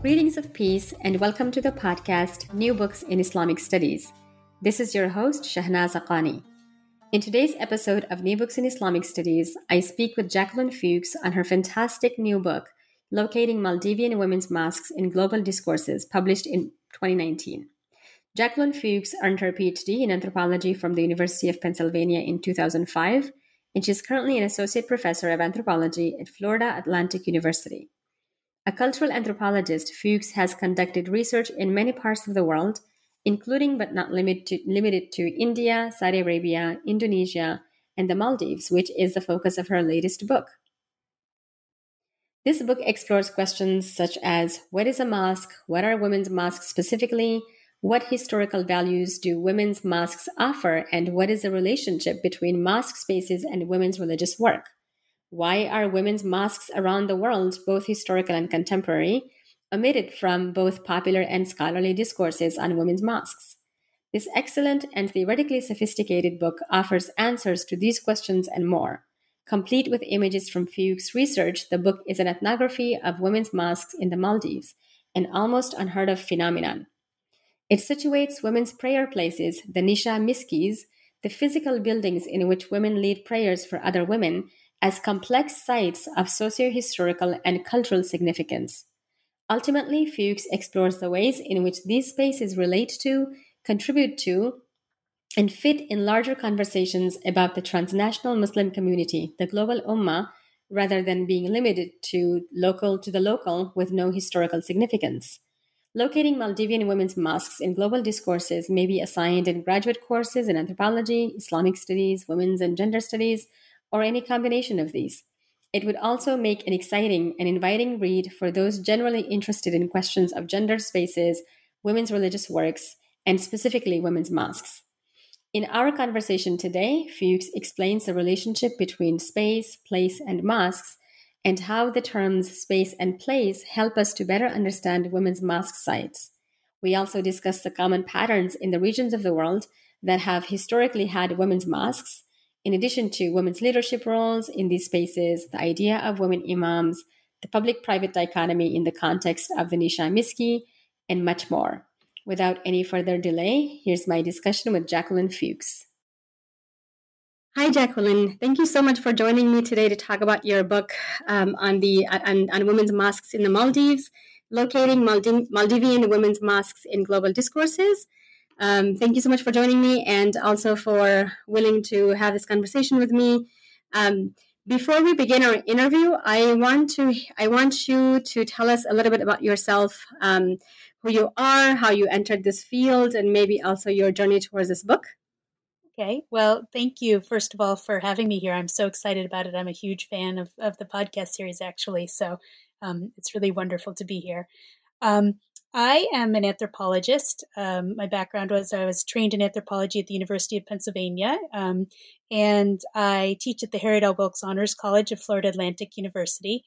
Greetings of peace and welcome to the podcast, New Books in Islamic Studies. This is your host, Shahnaz Aqani. In today's episode of New Books in Islamic Studies, I speak with Jacqueline Fewkes on her fantastic new book, Locating Maldivian Women's Mosques in Global Discourses, published in 2019. Jacqueline Fewkes earned her PhD in anthropology from the University of Pennsylvania in 2005, and she's currently an associate professor of anthropology at Florida Atlantic University. A cultural anthropologist, Fewkes has conducted research in many parts of the world, including but not limited to India, Saudi Arabia, Indonesia, and the Maldives, which is the focus of her latest book. This book explores questions such as, what is a mosque? What are women's mosques specifically? What historical values do women's mosques offer? And what is the relationship between mosque spaces and women's religious work? Why are women's mosques around the world, both historical and contemporary, omitted from both popular and scholarly discourses on women's mosques? This excellent and theoretically sophisticated book offers answers to these questions and more. Complete with images from Fewkes' research, the book is an ethnography of women's mosques in the Maldives, an almost unheard-of phenomenon. It situates women's prayer places, the Nisha Miskis, the physical buildings in which women lead prayers for other women, as complex sites of socio-historical and cultural significance. Ultimately, Fewkes explores the ways in which these spaces relate to, contribute to, and fit in larger conversations about the transnational Muslim community, the global ummah, rather than being limited to the local with no historical significance. Locating Maldivian women's mosques in global discourses may be assigned in graduate courses in anthropology, Islamic studies, women's and gender studies, or any combination of these. It would also make an exciting and inviting read for those generally interested in questions of gender spaces, women's religious works, and specifically women's mosques. In our conversation today, Fewkes explains the relationship between space, place, and mosques, and how the terms space and place help us to better understand women's mosque sites. We also discuss the common patterns in the regions of the world that have historically had women's mosques, in addition to women's leadership roles in these spaces, the idea of women imams, the public-private dichotomy in the context of the Nisha Miski, and much more. Without any further delay, here's my discussion with Jacqueline Fewkes. Hi, Jacqueline. Thank you so much for joining me today to talk about your book on women's mosques in the Maldives, Locating Maldivian Women's Mosques in Global Discourses. Thank you so much for joining me and also for willing to have this conversation with me. Before we begin our interview, I want you to tell us a little bit about yourself, who you are, how you entered this field, and maybe also your journey towards this book. Okay. Well, thank you, first of all, for having me here. I'm so excited about it. I'm a huge fan of the podcast series, actually. So it's really wonderful to be here. I am an anthropologist. My background was I was trained in anthropology at the University of Pennsylvania, and I teach at the Harriet L. Wilkes Honors College of Florida Atlantic University.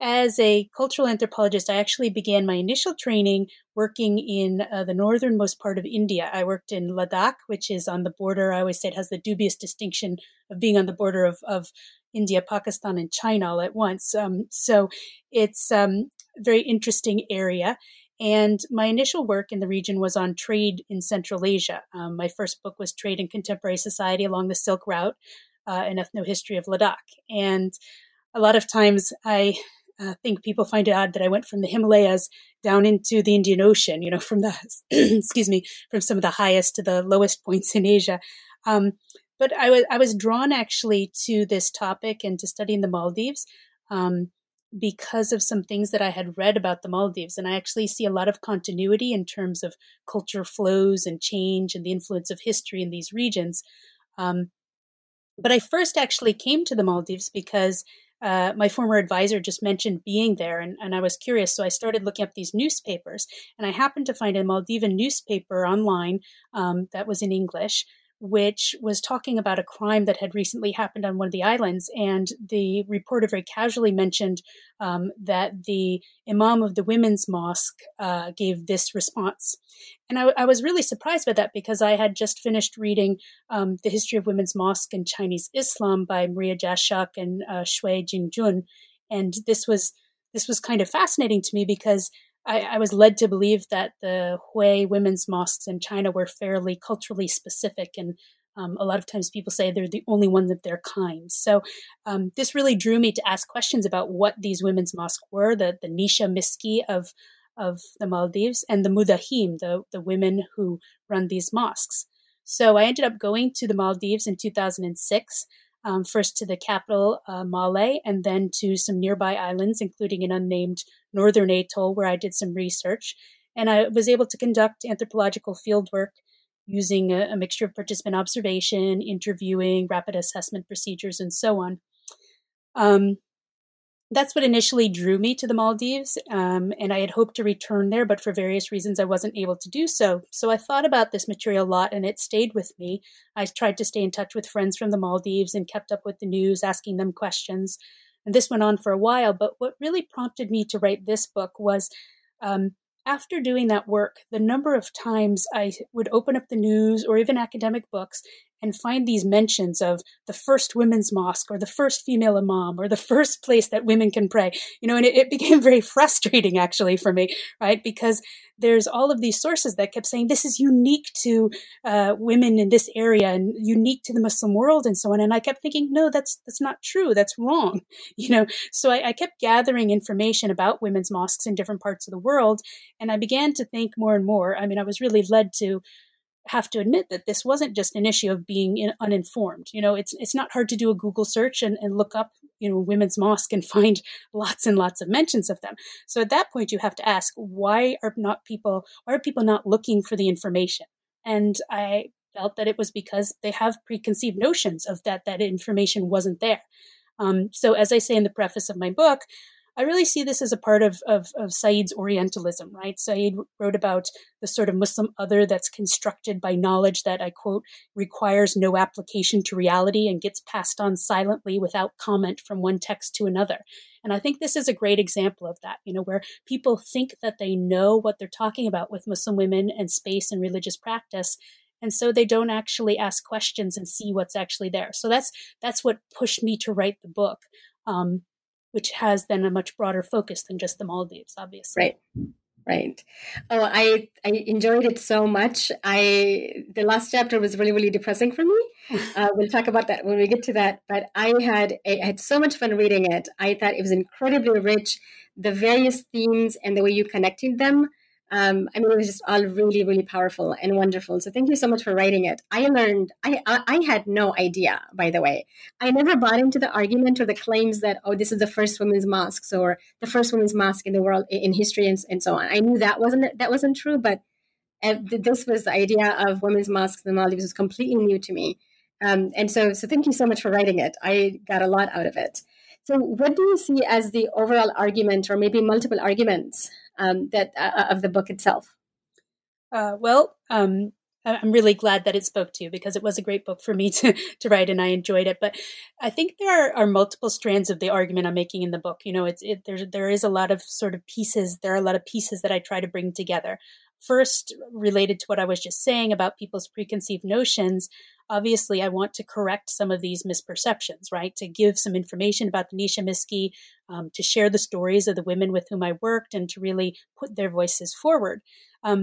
As a cultural anthropologist, I actually began my initial training working in the northernmost part of India. I worked in Ladakh, which is on the border. I always say it has the dubious distinction of being on the border of India, Pakistan, and China all at once. So it's very interesting area. And my initial work in the region was on trade in Central Asia. My first book was Trade in Contemporary Society along the Silk Route, an Ethnohistory of Ladakh. And a lot of times I think people find it odd that I went from the Himalayas down into the Indian Ocean, from the, from some of the highest to the lowest points in Asia. But I was drawn actually to this topic and to studying the Maldives, because of some things that I had read about the Maldives. And I actually see a lot of continuity in terms of culture flows and change and the influence of history in these regions. But I first actually came to the Maldives because my former advisor just mentioned being there, and I was curious. So I started looking up these newspapers, and I happened to find a Maldivian newspaper online that was in English, which was talking about a crime that had recently happened on one of the islands. And the reporter very casually mentioned that the imam of the women's mosque gave this response. And I was really surprised by that because I had just finished reading The History of Women's Mosque in Chinese Islam by Maria Jaschok and Shui Jingjun. And this was this was kind of fascinating to me because I was led to believe that the Hui women's mosques in China were fairly culturally specific. And a lot of times people say they're the only ones of their kind. So this really drew me to ask questions about what these women's mosques were, the Nisha Miski of the Maldives and the Mudahim, the women who run these mosques. So I ended up going to the Maldives in 2006, first to the capital, Malé, and then to some nearby islands, including an unnamed Northern Atoll, where I did some research. And I was able to conduct anthropological fieldwork using a mixture of participant observation, interviewing, rapid assessment procedures, and so on. That's what initially drew me to the Maldives, and I had hoped to return there, but for various reasons, I wasn't able to do so. So I thought about this material a lot, and it stayed with me. I tried to stay in touch with friends from the Maldives and kept up with the news, asking them questions. And this went on for a while, but what really prompted me to write this book was after doing that work, the number of times I would open up the news or even academic books and find these mentions of the first women's mosque or the first female imam or the first place that women can pray, you know, and it became very frustrating actually for me, right? Because there's all of these sources that kept saying this is unique to women in this area and unique to the Muslim world and so on. And I kept thinking, no, that's not true. That's wrong. You know, so I kept gathering information about women's mosques in different parts of the world. And I began to think more and more. I mean, I was really led to have to admit that this wasn't just an issue of being uninformed. You know, it's not hard to do a Google search and look up, you know, women's mosque and find lots and lots of mentions of them. So at that point, you have to ask, why are people not looking for the information? And I felt that it was because they have preconceived notions of that information wasn't there. So as I say in the preface of my book, I really see this as a part of Said's Orientalism, right? Said wrote about the sort of Muslim other that's constructed by knowledge that, I quote, requires no application to reality and gets passed on silently without comment from one text to another. And I think this is a great example of that, you know, where people think that they know what they're talking about with Muslim women and space and religious practice. And so they don't actually ask questions and see what's actually there. So that's what pushed me to write the book. Which has then a much broader focus than just the Maldives, obviously. Right. Oh, I enjoyed it so much. The last chapter was really, really depressing for me. We'll talk about that when we get to that. But I had so much fun reading it. I thought it was incredibly rich, the various themes and the way you connected them. I mean, it was just all really, really powerful and wonderful. So thank you so much for writing it. I had no idea, by the way. I never bought into the argument or the claims that, oh, this is the first women's mosque or the first women's mosque in the world in history and so on. I knew that wasn't true, but this was the idea of women's mosques in the Maldives was completely new to me. And so thank you so much for writing it. I got a lot out of it. So what do you see as the overall argument or maybe multiple arguments of the book itself? I'm really glad that it spoke to you because it was a great book for me to write and I enjoyed it. But I think there are multiple strands of the argument I'm making in the book. You know, there is a lot of sort of pieces. There are a lot of pieces that I try to bring together. First, related to what I was just saying about people's preconceived notions, obviously, I want to correct some of these misperceptions, right? To give some information about the Nisha Miski, to share the stories of the women with whom I worked and to really put their voices forward.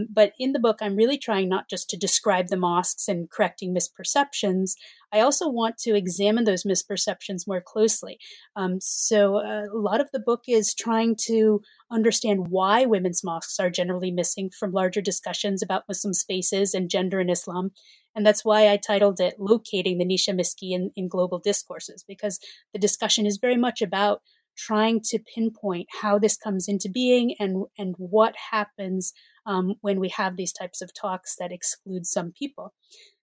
But in the book, I'm really trying not just to describe the mosques and correcting misperceptions. I also want to examine those misperceptions more closely. So a lot of the book is trying to understand why women's mosques are generally missing from larger discussions about Muslim spaces and gender in Islam. And that's why I titled it Locating the Nisha Miski in Global Discourses, because the discussion is very much about trying to pinpoint how this comes into being and what happens when we have these types of talks that exclude some people.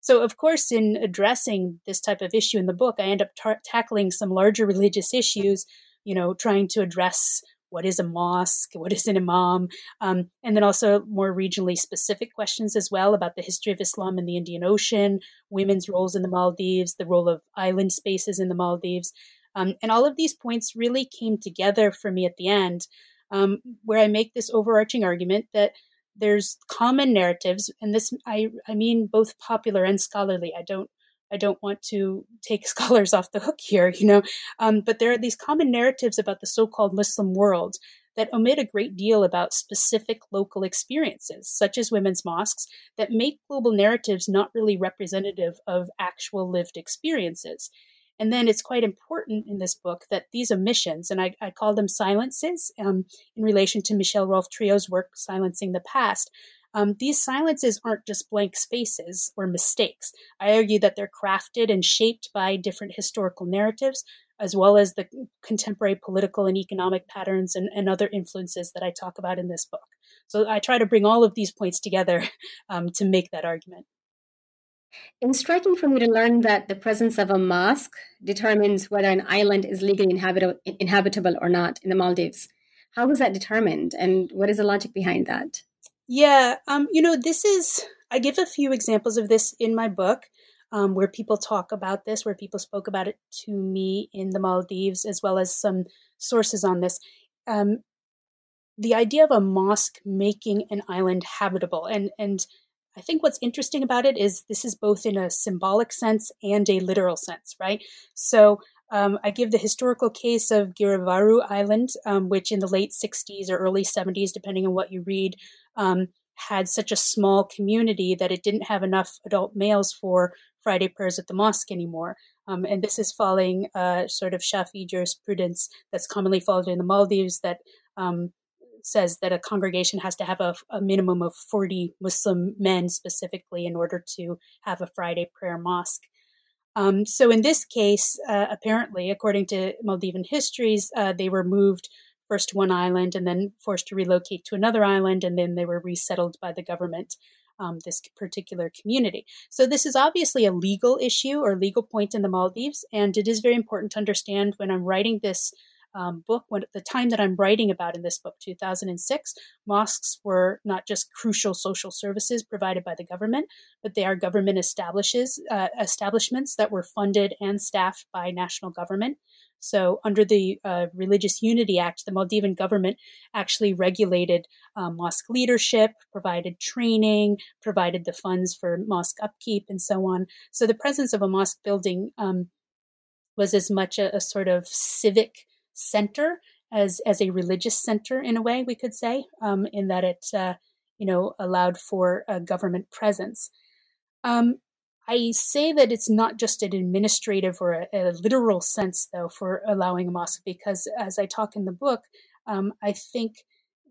So, of course, in addressing this type of issue in the book, I end up tackling some larger religious issues, you know, trying to address what is a mosque, what is an imam, and then also more regionally specific questions as well about the history of Islam in the Indian Ocean, women's roles in the Maldives, the role of island spaces in the Maldives. And all of these points really came together for me at the end, where I make this overarching argument that there's common narratives, and this I mean both popular and scholarly. I don't want to take scholars off the hook here, you know, but there are these common narratives about the so-called Muslim world that omit a great deal about specific local experiences, such as women's mosques, that make global narratives not really representative of actual lived experiences. And then it's quite important in this book that these omissions, and I call them silences, in relation to Michel Rolf Trio's work, Silencing the Past, these silences aren't just blank spaces or mistakes. I argue that they're crafted and shaped by different historical narratives, as well as the contemporary political and economic patterns and other influences that I talk about in this book. So I try to bring all of these points together to make that argument. It's striking for me to learn that the presence of a mosque determines whether an island is legally inhabitable or not in the Maldives. How was that determined, and what is the logic behind that? Yeah, I give a few examples of this in my book, where people talk about this, where people spoke about it to me in the Maldives, as well as some sources on this. The idea of a mosque making an island habitable, and I think what's interesting about it is this is both in a symbolic sense and a literal sense, right? So I give the historical case of Girivaru Island, which in the late 60s or early 70s, depending on what you read, had such a small community that it didn't have enough adult males for Friday prayers at the mosque anymore. And this is following sort of Shafi'i jurisprudence that's commonly followed in the Maldives that says that a congregation has to have a minimum of 40 Muslim men specifically in order to have a Friday prayer mosque. So in this case, apparently, according to Maldivian histories, they were moved first to one island and then forced to relocate to another island, and then they were resettled by the government, this particular community. So this is obviously a legal issue or legal point in the Maldives, and it is very important to understand when I'm writing this book, when at the time that I'm writing about in this book, 2006, mosques were not just crucial social services provided by the government, but they are government establishments that were funded and staffed by national government. So under the Religious Unity Act, the Maldivian government actually regulated mosque leadership, provided training, provided the funds for mosque upkeep, and so on. So the presence of a mosque building was as much a sort of civic center as a religious center, in a way, we could say, in that it allowed for a government presence. I say that it's not just an administrative or a literal sense, though, for allowing a mosque, because as I talk in the book, I think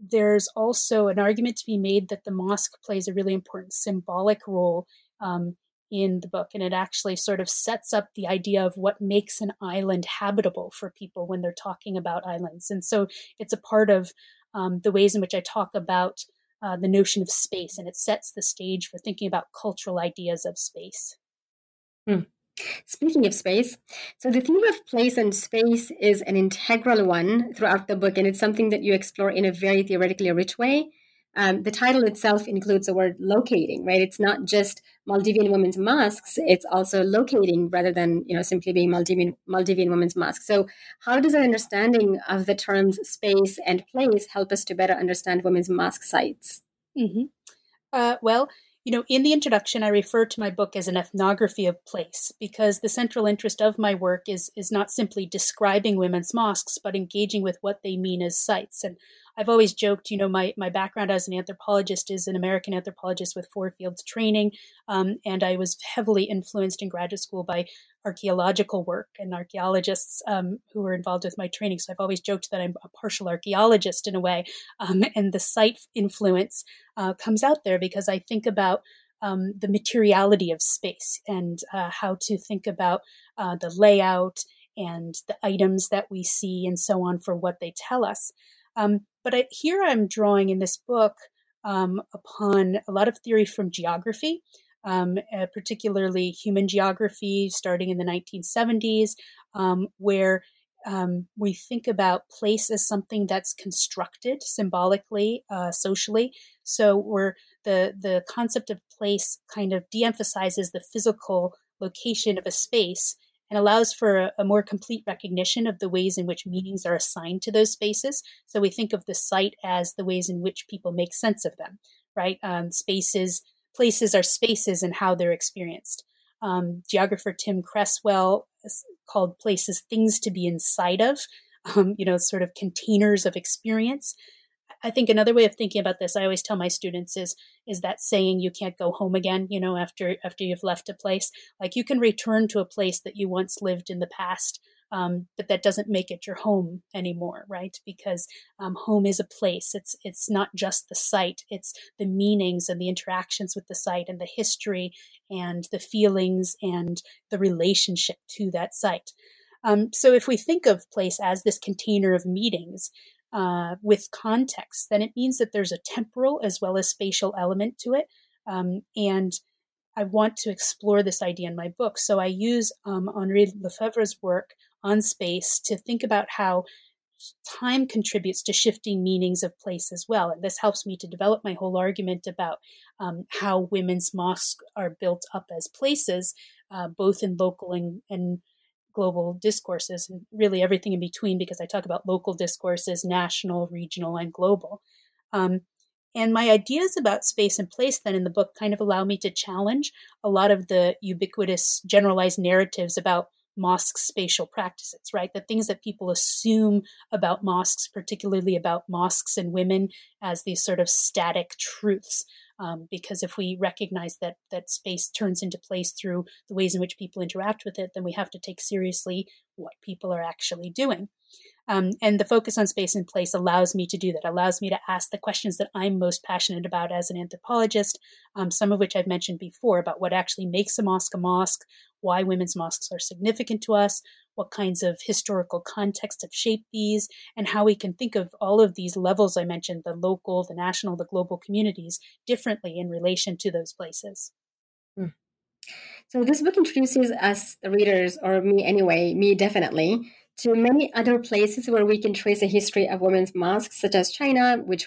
there's also an argument to be made that the mosque plays a really important symbolic role in the book. And it actually sort of sets up the idea of what makes an island habitable for people when they're talking about islands. And so it's a part of the ways in which I talk about the notion of space, and it sets the stage for thinking about cultural ideas of space. Speaking of space, so the theme of place and space is an integral one throughout the book, and it's something that you explore in a very theoretically rich way. The title itself includes the word locating, right? It's not just Maldivian women's mosques, it's also locating rather than simply being Maldivian women's mosques. So how does our understanding of the terms space and place help us to better understand women's mosque sites? In the introduction, I refer to my book as an ethnography of place, because the central interest of my work is not simply describing women's mosques, but engaging with what they mean as sites. And I've always joked, my background as an anthropologist is an American anthropologist with 4 fields training. And I was heavily influenced in graduate school by archaeological work and archaeologists who were involved with my training. So I've always joked that I'm a partial archaeologist in a way. And the site influence comes out there because I think about the materiality of space and how to think about the layout and the items that we see and so on for what they tell us. But here I'm drawing in this book upon a lot of theory from geography, particularly human geography, starting in the 1970s, where we think about place as something that's constructed symbolically, socially. So where the concept of place kind of de-emphasizes the physical location of a space and allows for a more complete recognition of the ways in which meanings are assigned to those spaces. So we think of the site as the ways in which people make sense of them, right? Places are spaces and how they're experienced. Geographer Tim Cresswell called places things to be inside of, sort of containers of experience. I think another way of thinking about this, I always tell my students is that saying, you can't go home again, after you've left a place. Like, you can return to a place that you once lived in the past, but that doesn't make it your home anymore, right? Because home is a place. It's not just the site. It's the meanings and the interactions with the site and the history and the feelings and the relationship to that site. So if we think of place as this container of meetings, with context, then it means that there's a temporal as well as spatial element to it. And I want to explore this idea in my book. So I use Henri Lefebvre's work on space to think about how time contributes to shifting meanings of place as well. And this helps me to develop my whole argument about how women's mosques are built up as places, both in local and global discourses, and really everything in between, because I talk about local discourses, national, regional, and global. And my ideas about space and place then in the book kind of allow me to challenge a lot of the ubiquitous generalized narratives about mosques' spatial practices, right? The things that people assume about mosques, particularly about mosques and women, as these sort of static truths. Because if we recognize that space turns into place through the ways in which people interact with it, then we have to take seriously what people are actually doing. And the focus on space and place allows me to do that, allows me to ask the questions that I'm most passionate about as an anthropologist, some of which I've mentioned before about what actually makes a mosque, why women's mosques are significant to us, what kinds of historical contexts have shaped these, and how we can think of all of these levels I mentioned, the local, the national, the global communities, differently in relation to those places. Mm. So this book introduces us, the readers, or me anyway, me definitely, to many other places where we can trace a history of women's mosques, such as China, which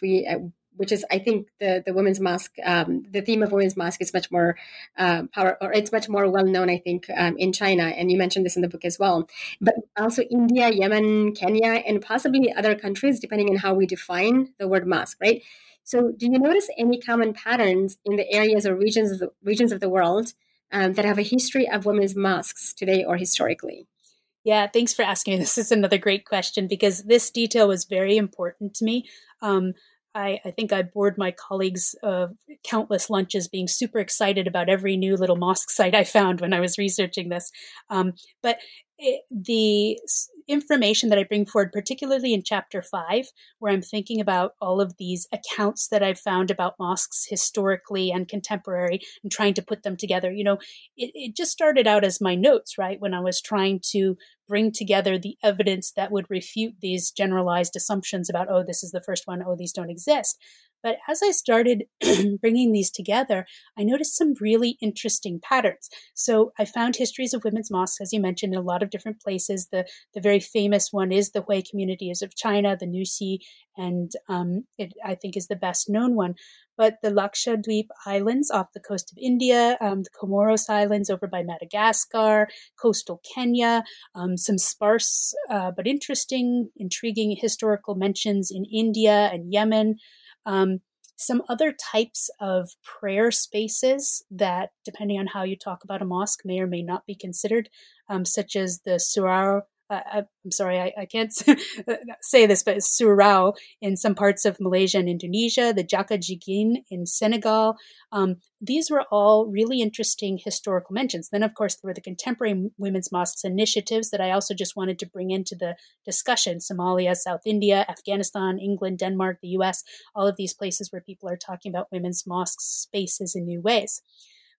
is, I think, the women's mosque, the theme of women's mosque is much more it's much more well-known, I think, in China. And you mentioned this in the book as well. But also India, Yemen, Kenya, and possibly other countries, depending on how we define the word mosque, right? So do you notice any common patterns in the areas or regions of the world that have a history of women's mosques today or historically? Yeah, thanks for asking me. This is another great question, because this detail was very important to me. I think I bored my colleagues of countless lunches being super excited about every new little mosque site I found when I was researching this. But the information that I bring forward, particularly in chapter 5, where I'm thinking about all of these accounts that I've found about mosques historically and contemporary and trying to put them together, it just started out as my notes, right? When I was trying to bring together the evidence that would refute these generalized assumptions about, oh, this is the first one, oh, these don't exist. But as I started bringing these together, I noticed some really interesting patterns. So I found histories of women's mosques, as you mentioned, in a lot of different places. The very famous one is the Hui communities of China, the Nusi, and it, I think, is the best known one. But the Lakshadweep Islands off the coast of India, the Comoros Islands over by Madagascar, coastal Kenya, some sparse but intriguing historical mentions in India and Yemen. Some other types of prayer spaces that, depending on how you talk about a mosque, may or may not be considered, such as the Surau. I'm sorry, I can't say this, but Surau in some parts of Malaysia and Indonesia, the Jaka Jigin in Senegal. These were all really interesting historical mentions. Then, of course, there were the contemporary women's mosques initiatives that I also just wanted to bring into the discussion. Somalia, South India, Afghanistan, England, Denmark, the US, all of these places where people are talking about women's mosques spaces in new ways.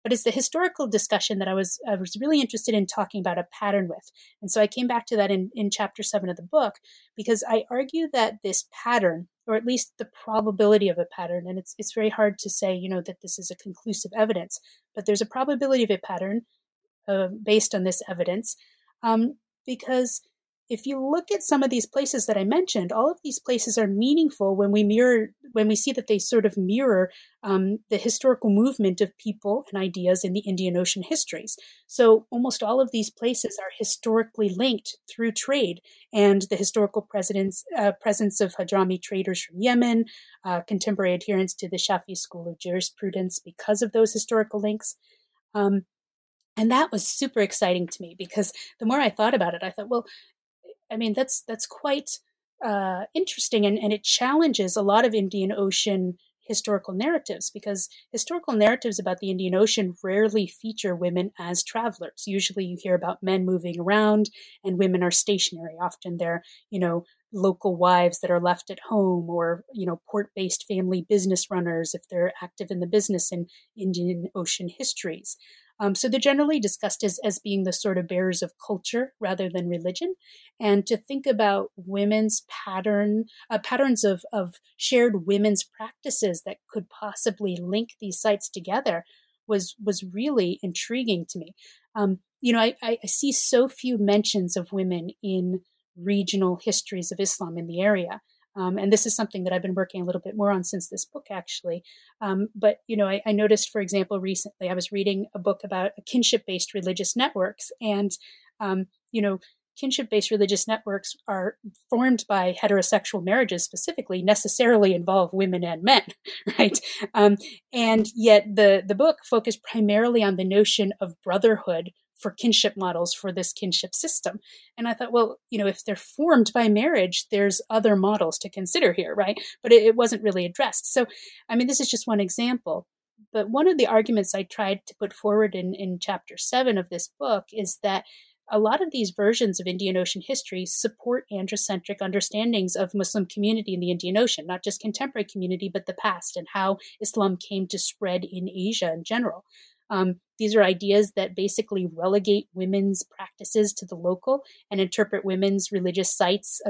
But it's the historical discussion that I was really interested in talking about a pattern with. And so I came back to that in chapter 7 of the book, because I argue that this pattern, or at least the probability of a pattern, and it's very hard to say, that this is a conclusive evidence, but there's a probability of a pattern based on this evidence, because if you look at some of these places that I mentioned, all of these places are meaningful when we see that they sort of mirror the historical movement of people and ideas in the Indian Ocean histories. So almost all of these places are historically linked through trade and the historical presence of Hadrami traders from Yemen, contemporary adherence to the Shafi'i school of jurisprudence because of those historical links. And that was super exciting to me, because the more I thought about it, I thought, well, I mean, that's quite interesting, and it challenges a lot of Indian Ocean historical narratives, because historical narratives about the Indian Ocean rarely feature women as travelers. Usually you hear about men moving around and women are stationary. Often they're, you know, local wives that are left at home, or, you know, port-based family business runners if they're active in the business in Indian Ocean histories. So they're generally discussed as being the sort of bearers of culture rather than religion. And to think about women's patterns of shared women's practices that could possibly link these sites together was really intriguing to me. You know, I see so few mentions of women in regional histories of Islam in the area. And this is something that I've been working a little bit more on since this book, actually. But, you know, I noticed, for example, recently I was reading a book about kinship-based religious networks. And, you know, kinship-based religious networks are formed by heterosexual marriages, specifically, necessarily involve women and men, right? And yet the book focused primarily on the notion of brotherhood for kinship models for this kinship system. And I thought, well, you know, if they're formed by marriage, there's other models to consider here, right? But it wasn't really addressed. So, I mean, this is just one example. But one of the arguments I tried to put forward in chapter 7 of this book is that a lot of these versions of Indian Ocean history support androcentric understandings of Muslim community in the Indian Ocean, not just contemporary community, but the past and how Islam came to spread in Asia in general. These are ideas that basically relegate women's practices to the local and interpret women's religious sites,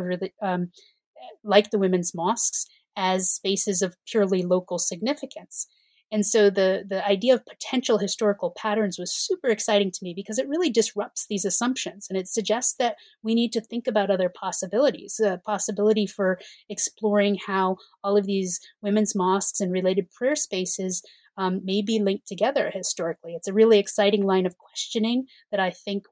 like the women's mosques, as spaces of purely local significance. And so the idea of potential historical patterns was super exciting to me, because it really disrupts these assumptions. And it suggests that we need to think about other possibilities, a possibility for exploring how all of these women's mosques and related prayer spaces may be linked together historically. It's a really exciting line of questioning that I think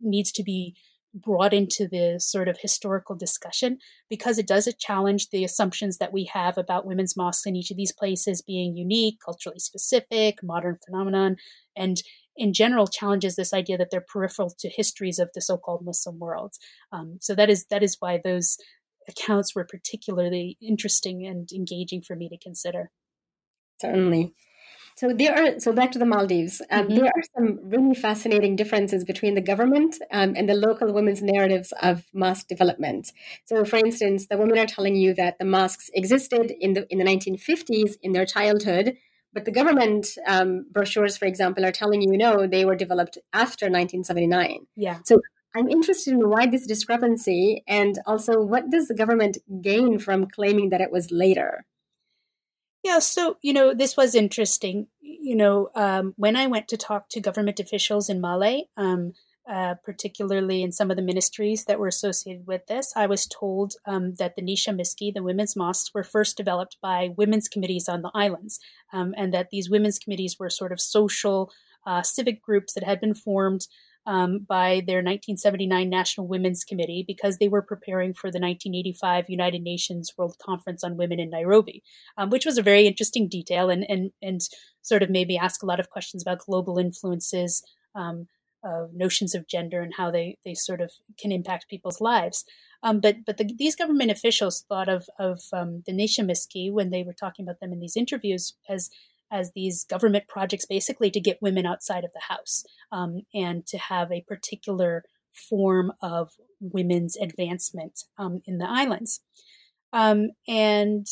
needs to be brought into the sort of historical discussion, because it does challenge the assumptions that we have about women's mosques in each of these places being unique, culturally specific, modern phenomenon, and in general challenges this idea that they're peripheral to histories of the so-called Muslim world. So that is why those accounts were particularly interesting and engaging for me to consider. Certainly. So back to the Maldives, there are some really fascinating differences between the government and the local women's narratives of mosque development. So, for instance, the women are telling you that the mosques existed in the 1950s in their childhood, but the government brochures, for example, are telling you, no, they were developed after 1979. Yeah. So I'm interested in why this discrepancy, and also what does the government gain from claiming that it was later? Yeah, so, you know, this was interesting. You know, when I went to talk to government officials in Malé, particularly in some of the ministries that were associated with this, I was told that the Nisha Miskis, the women's mosques, were first developed by women's committees on the islands, and that these women's committees were sort of social civic groups that had been formed by their 1979 National Women's Committee, because they were preparing for the 1985 United Nations World Conference on Women in Nairobi, which was a very interesting detail and sort of made me ask a lot of questions about global influences, notions of gender and how they sort of can impact people's lives. But these government officials thought of the Nisha Miski when they were talking about them in these interviews as these government projects basically to get women outside of the house and to have a particular form of women's advancement in the islands. And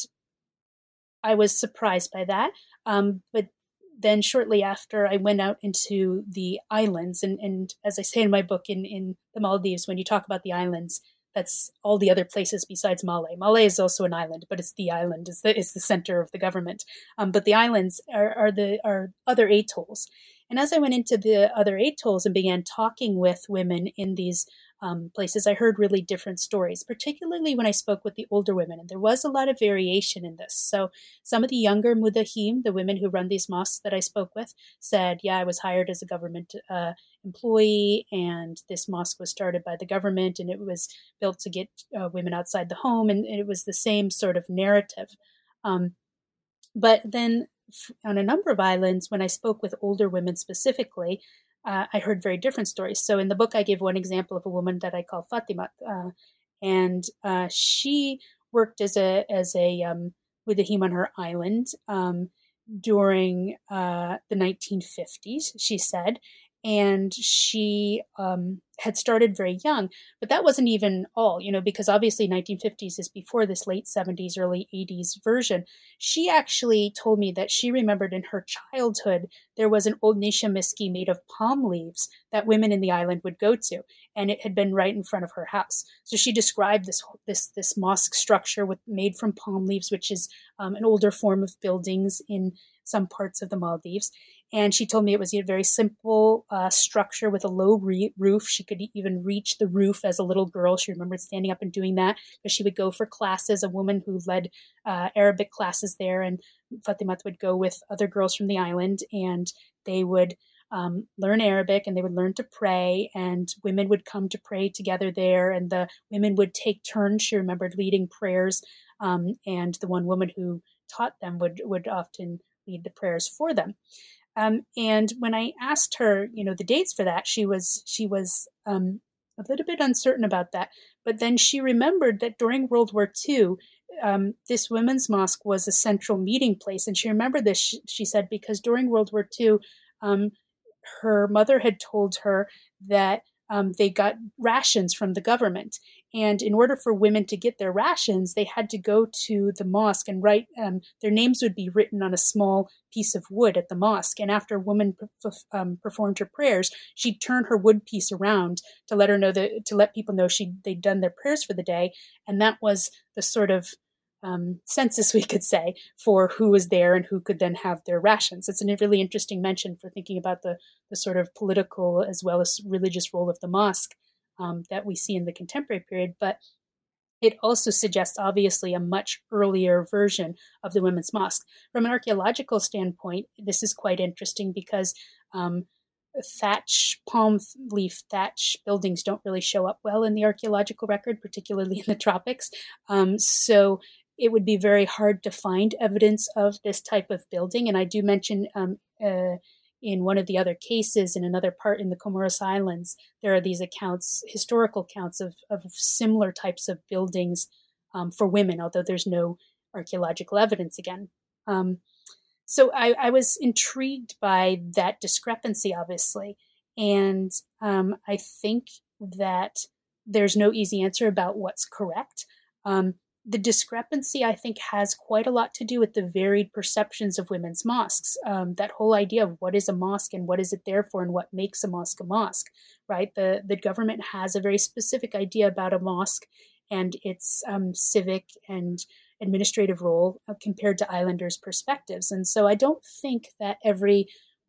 I was surprised by that. But then shortly after, I went out into the islands. And as I say in my book, in the Maldives, when you talk about the islands, that's all the other places besides Malé. Malé is also an island, but it's the island. It's the center of the government. But the islands are other atolls. And as I went into the other atolls and began talking with women in these places, I heard really different stories, particularly when I spoke with the older women. And there was a lot of variation in this. So some of the younger Mudahim, the women who run these mosques that I spoke with, said, yeah, I was hired as a government employee, and this mosque was started by the government, and it was built to get women outside the home. And it was the same sort of narrative. But then on a number of islands, when I spoke with older women specifically, I heard very different stories. So in the book, I give one example of a woman that I call Fatima, and she worked as a Mudahiman on her island during the 1950s, she said, and she had started very young. But that wasn't even all, you know, because obviously 1950s is before this late 70s, early 80s version. She actually told me that she remembered in her childhood, there was an old Nisha Miski made of palm leaves that women in the island would go to, and it had been right in front of her house. So she described this mosque structure made from palm leaves, which is an older form of buildings in some parts of the Maldives. And she told me it was a very simple structure with a low roof. She could even reach the roof as a little girl. She remembered standing up and doing that. But she would go for classes, a woman who led Arabic classes there. And Fatimat would go with other girls from the island, and they would learn Arabic, and they would learn to pray, and women would come to pray together there. And the women would take turns. She remembered leading prayers. And the one woman who taught them would often lead the prayers for them. And when I asked her, you know, the dates for that, she was a little bit uncertain about that. But then she remembered that during World War II, this women's mosque was a central meeting place. And she remembered this, she said, because during World War II, her mother had told her that they got rations from the government. And in order for women to get their rations, they had to go to the mosque and write, their names would be written on a small piece of wood at the mosque. And after a woman performed her prayers, she'd turn her wood piece around to let her know to let people know they'd done their prayers for the day. And that was the sort of census, we could say, for who was there and who could then have their rations. It's a really interesting mention for thinking about the sort of political as well as religious role of the mosque that we see in the contemporary period. But it also suggests, obviously, a much earlier version of the women's mosque. From an archaeological standpoint, this is quite interesting because palm leaf thatch buildings don't really show up well in the archaeological record, particularly in the tropics. So it would be very hard to find evidence of this type of building. And I do mention in one of the other cases, in another part in the Comoros Islands, there are these accounts, historical accounts of similar types of buildings for women, although there's no archaeological evidence again. So I was intrigued by that discrepancy, obviously. And I think that there's no easy answer about what's correct. The discrepancy, I think, has quite a lot to do with the varied perceptions of women's mosques. That whole idea of what is a mosque and what is it there for and what makes a mosque, right? The government has a very specific idea about a mosque and its civic and administrative role compared to islanders' perspectives. And so I don't think that every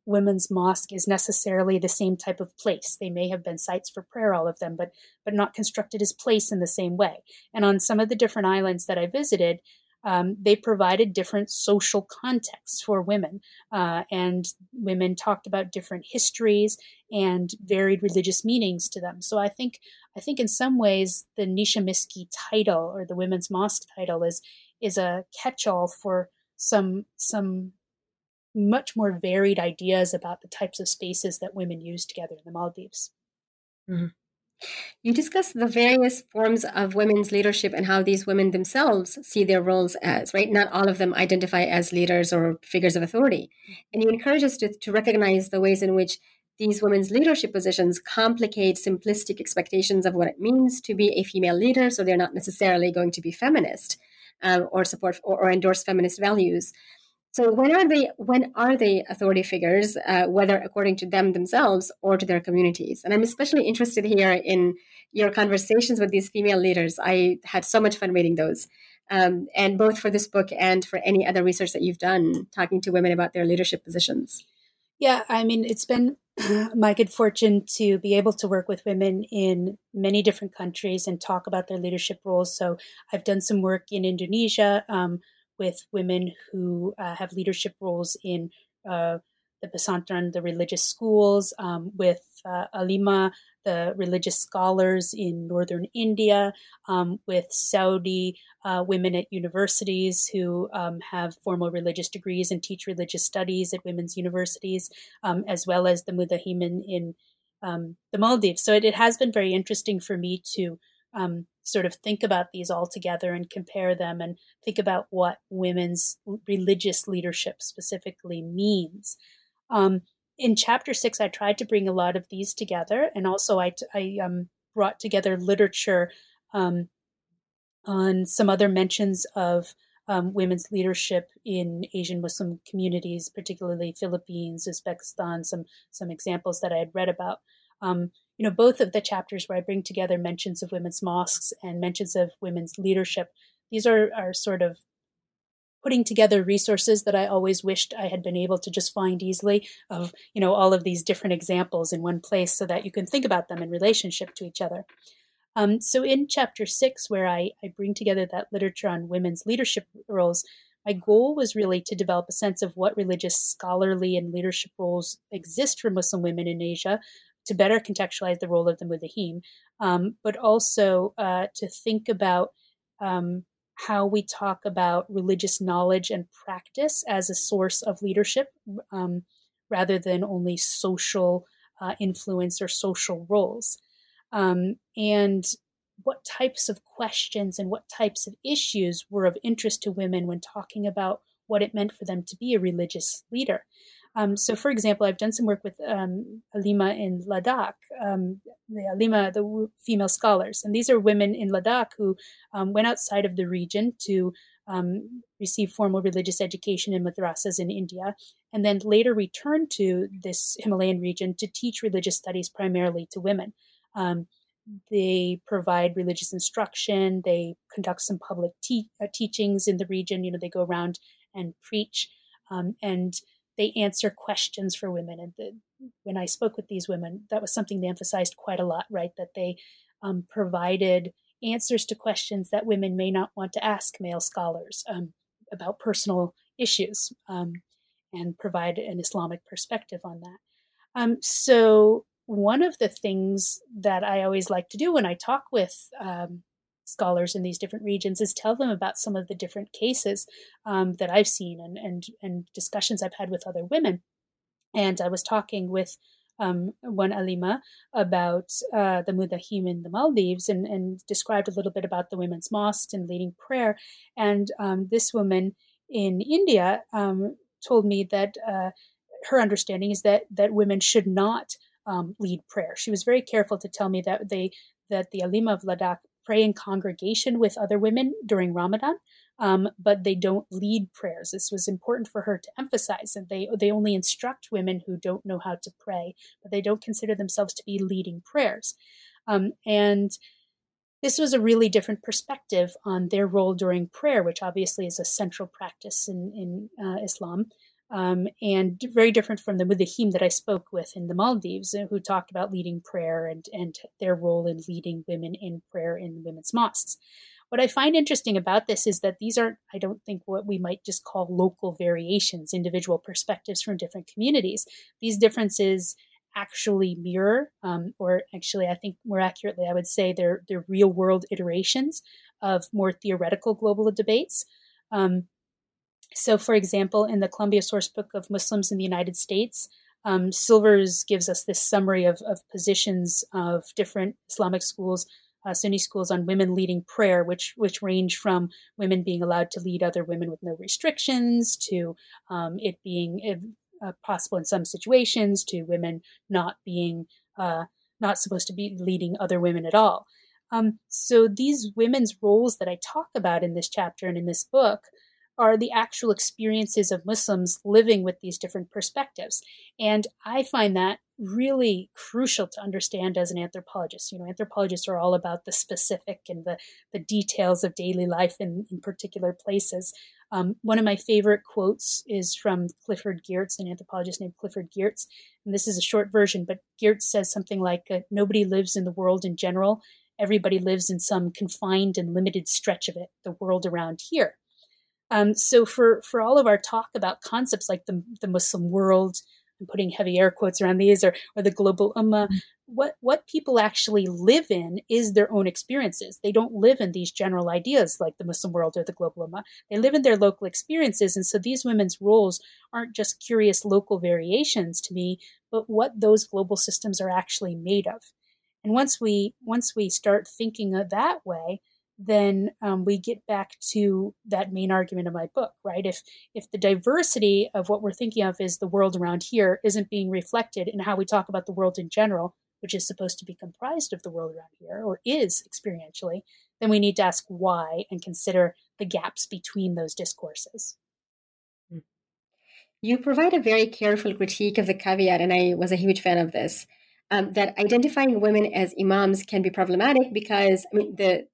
women's mosque is necessarily the same type of place. They may have been sites for prayer, all of them, but not constructed as place in the same way. And on some of the different islands that I visited, they provided different social contexts for women. And women talked about different histories and varied religious meanings to them. So I think in some ways, the Nisha Miski title or the women's mosque title is a catch-all for some much more varied ideas about the types of spaces that women use together in the Maldives. Mm-hmm. You discuss the various forms of women's leadership and how these women themselves see their roles as, right? Not all of them identify as leaders or figures of authority. And you encourage us to recognize the ways in which these women's leadership positions complicate simplistic expectations of what it means to be a female leader, so they're not necessarily going to be feminist or support or endorse feminist values. So when are they authority figures, whether according to them themselves or to their communities? And I'm especially interested here in your conversations with these female leaders. I had so much fun reading those, and both for this book and for any other research that you've done, talking to women about their leadership positions. Yeah, I mean, it's been my good fortune to be able to work with women in many different countries and talk about their leadership roles. So I've done some work in Indonesia, with women who have leadership roles in the pesantren, the religious schools, with Alima, the religious scholars in northern India, with Saudi women at universities who have formal religious degrees and teach religious studies at women's universities, as well as the Mudahiman in the Maldives. So it has been very interesting for me to sort of think about these all together and compare them and think about what women's religious leadership specifically means. In chapter 6, I tried to bring a lot of these together, and also I brought together literature on some other mentions of women's leadership in Asian Muslim communities, particularly Philippines, Uzbekistan, some examples that I had read about. Both of the chapters where I bring together mentions of women's mosques and mentions of women's leadership, these are sort of putting together resources that I always wished I had been able to just find easily of, all of these different examples in one place so that you can think about them in relationship to each other. So in chapter 6, where I bring together that literature on women's leadership roles, my goal was really to develop a sense of what religious, scholarly, and leadership roles exist for Muslim women in Asia, to better contextualize the role of the Mudahim, but also to think about how we talk about religious knowledge and practice as a source of leadership rather than only social influence or social roles. And what types of questions and what types of issues were of interest to women when talking about what it meant for them to be a religious leader. So, for example, I've done some work with Alima in Ladakh, the female scholars. And these are women in Ladakh who went outside of the region to receive formal religious education in madrasas in India, and then later returned to this Himalayan region to teach religious studies primarily to women. They provide religious instruction. They conduct some public teachings in the region. They go around and preach, and they answer questions for women. And when I spoke with these women, that was something they emphasized quite a lot, right? That they provided answers to questions that women may not want to ask male scholars about personal issues, and provide an Islamic perspective on that. So one of the things that I always like to do when I talk with scholars in these different regions is tell them about some of the different cases that I've seen and discussions I've had with other women. And I was talking with one Alima about the Mudahim in the Maldives and described a little bit about the women's mosques and leading prayer. And this woman in India told me that her understanding is that women should not lead prayer. She was very careful to tell me that the Alima of Ladakh pray in congregation with other women during Ramadan, but they don't lead prayers. This was important for her to emphasize, and they only instruct women who don't know how to pray, but they don't consider themselves to be leading prayers. And this was a really different perspective on their role during prayer, which obviously is a central practice in Islam, and very different from the Mudahim that I spoke with in the Maldives, who talked about leading prayer and their role in leading women in prayer in women's mosques. What I find interesting about this is that these aren't, I don't think, what we might just call local variations, individual perspectives from different communities. These differences actually mirror, or actually, I think more accurately, I would say they're real world iterations of more theoretical global debates. So, for example, in the Columbia Sourcebook of Muslims in the United States, Silvers gives us this summary of positions of different Islamic schools, Sunni schools, on women leading prayer, which range from women being allowed to lead other women with no restrictions, to it being possible in some situations, to women not being not supposed to be leading other women at all. So these women's roles that I talk about in this chapter and in this book are the actual experiences of Muslims living with these different perspectives. And I find that really crucial to understand as an anthropologist. Anthropologists are all about the specific and the details of daily life in particular places. One of my favorite quotes is from Clifford Geertz, an anthropologist named Clifford Geertz. And this is a short version, but Geertz says something like, nobody lives in the world in general. Everybody lives in some confined and limited stretch of it, the world around here. So for all of our talk about concepts like the Muslim world, I'm putting heavy air quotes around these, or the global ummah, what people actually live in is their own experiences. They don't live in these general ideas like the Muslim world or the global ummah. They live in their local experiences. And so these women's roles aren't just curious local variations to me, but what those global systems are actually made of. And once we start thinking of that way, then we get back to that main argument of my book, right? If the diversity of what we're thinking of is the world around here isn't being reflected in how we talk about the world in general, which is supposed to be comprised of the world around here, or is experientially, then we need to ask why and consider the gaps between those discourses. You provide a very careful critique of the caveat, and I was a huge fan of this, that identifying women as imams can be problematic because the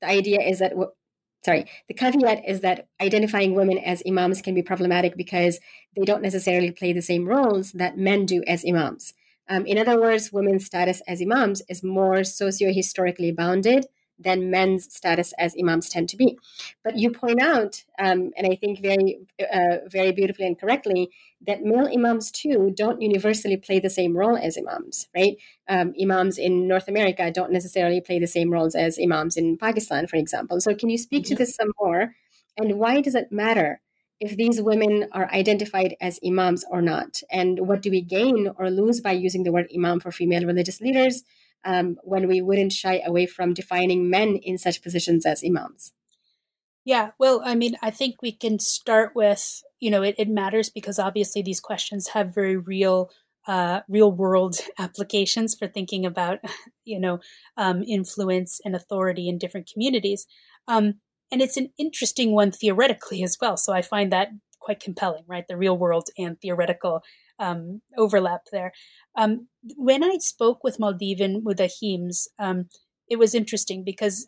caveat is that identifying women as imams can be problematic because they don't necessarily play the same roles that men do as imams. In other words, women's status as imams is more socio-historically bounded than men's status as imams tend to be. But you point out, and I think very beautifully and correctly, that male imams too don't universally play the same role as imams, right? Imams in North America don't necessarily play the same roles as imams in Pakistan, for example. So can you speak to this some more? And why does it matter if these women are identified as imams or not? And what do we gain or lose by using the word imam for female religious leaders, when we wouldn't shy away from defining men in such positions as imams? Yeah, well, I mean, I think we can start with, it matters because obviously these questions have very real world applications for thinking about, influence and authority in different communities. And it's an interesting one theoretically as well. So I find that quite compelling, right? The real world and theoretical overlap there. When I spoke with Maldivian Mudahims, it was interesting because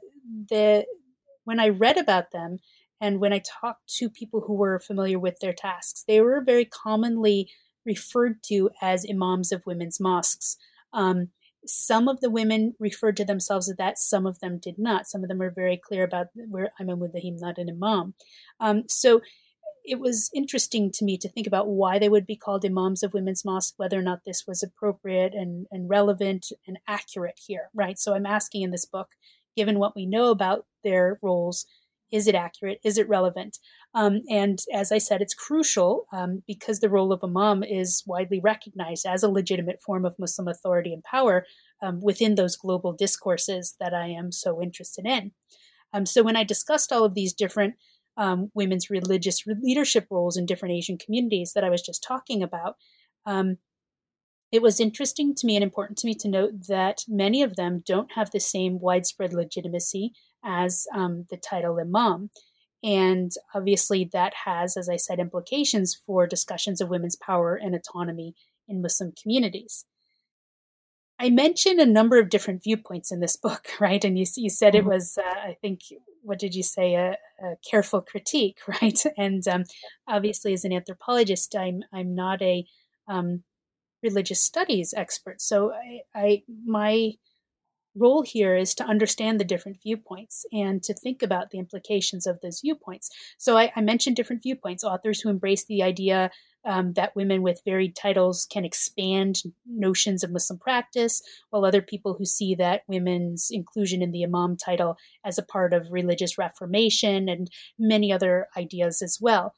when I read about them and when I talked to people who were familiar with their tasks, they were very commonly referred to as imams of women's mosques. Some of the women referred to themselves as that, some of them did not. Some of them were very clear about, I'm a mudahim, not an imam. So it was interesting to me to think about why they would be called imams of women's mosques, whether or not this was appropriate and relevant and accurate here, right? So I'm asking in this book, given what we know about their roles, is it accurate? Is it relevant? And as I said, it's crucial because the role of imam is widely recognized as a legitimate form of Muslim authority and power within those global discourses that I am so interested in. So when I discussed all of these different women's religious leadership roles in different Asian communities that I was just talking about, it was interesting to me and important to me to note that many of them don't have the same widespread legitimacy as the title imam. And obviously that has, as I said, implications for discussions of women's power and autonomy in Muslim communities. I mentioned a number of different viewpoints in this book, right? And you said it was, I think, what did you say? A careful critique, right? And obviously as an anthropologist, I'm not a religious studies expert. So my role here is to understand the different viewpoints and to think about the implications of those viewpoints. So I mentioned different viewpoints, authors who embrace the idea that women with varied titles can expand notions of Muslim practice, while other people who see that women's inclusion in the imam title as a part of religious reformation, and many other ideas as well.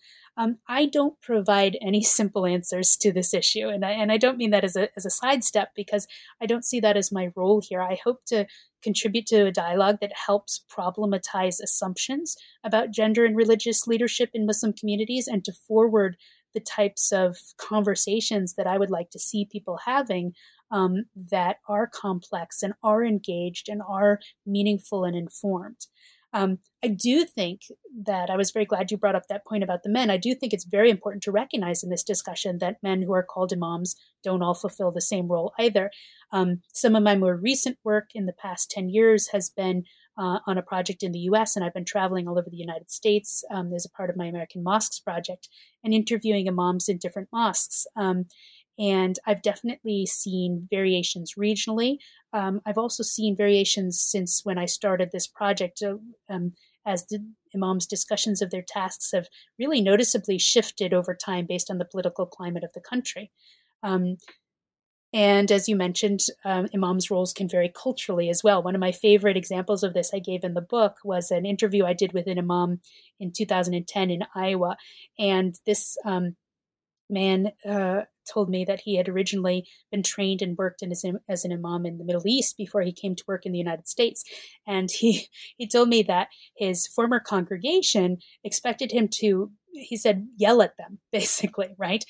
I don't provide any simple answers to this issue, and I don't mean that as a sidestep, because I don't see that as my role here. I hope to contribute to a dialogue that helps problematize assumptions about gender and religious leadership in Muslim communities, and to forward the types of conversations that I would like to see people having that are complex and are engaged and are meaningful and informed. I do think that, I was very glad you brought up that point about the men. I do think it's very important to recognize in this discussion that men who are called imams don't all fulfill the same role either. Some of my more recent work in the past 10 years has been on a project in the U.S., and I've been traveling all over the United States as a part of my American Mosques project, and interviewing imams in different mosques. And I've definitely seen variations regionally. I've also seen variations since when I started this project, as the imams' discussions of their tasks have really noticeably shifted over time based on the political climate of the country. And as you mentioned, imams' roles can vary culturally as well. One of my favorite examples of this I gave in the book was an interview I did with an imam in 2010 in Iowa. And this man told me that he had originally been trained and worked in as an imam in the Middle East before he came to work in the United States. And he told me that his former congregation expected him to, he said, yell at them, basically, right?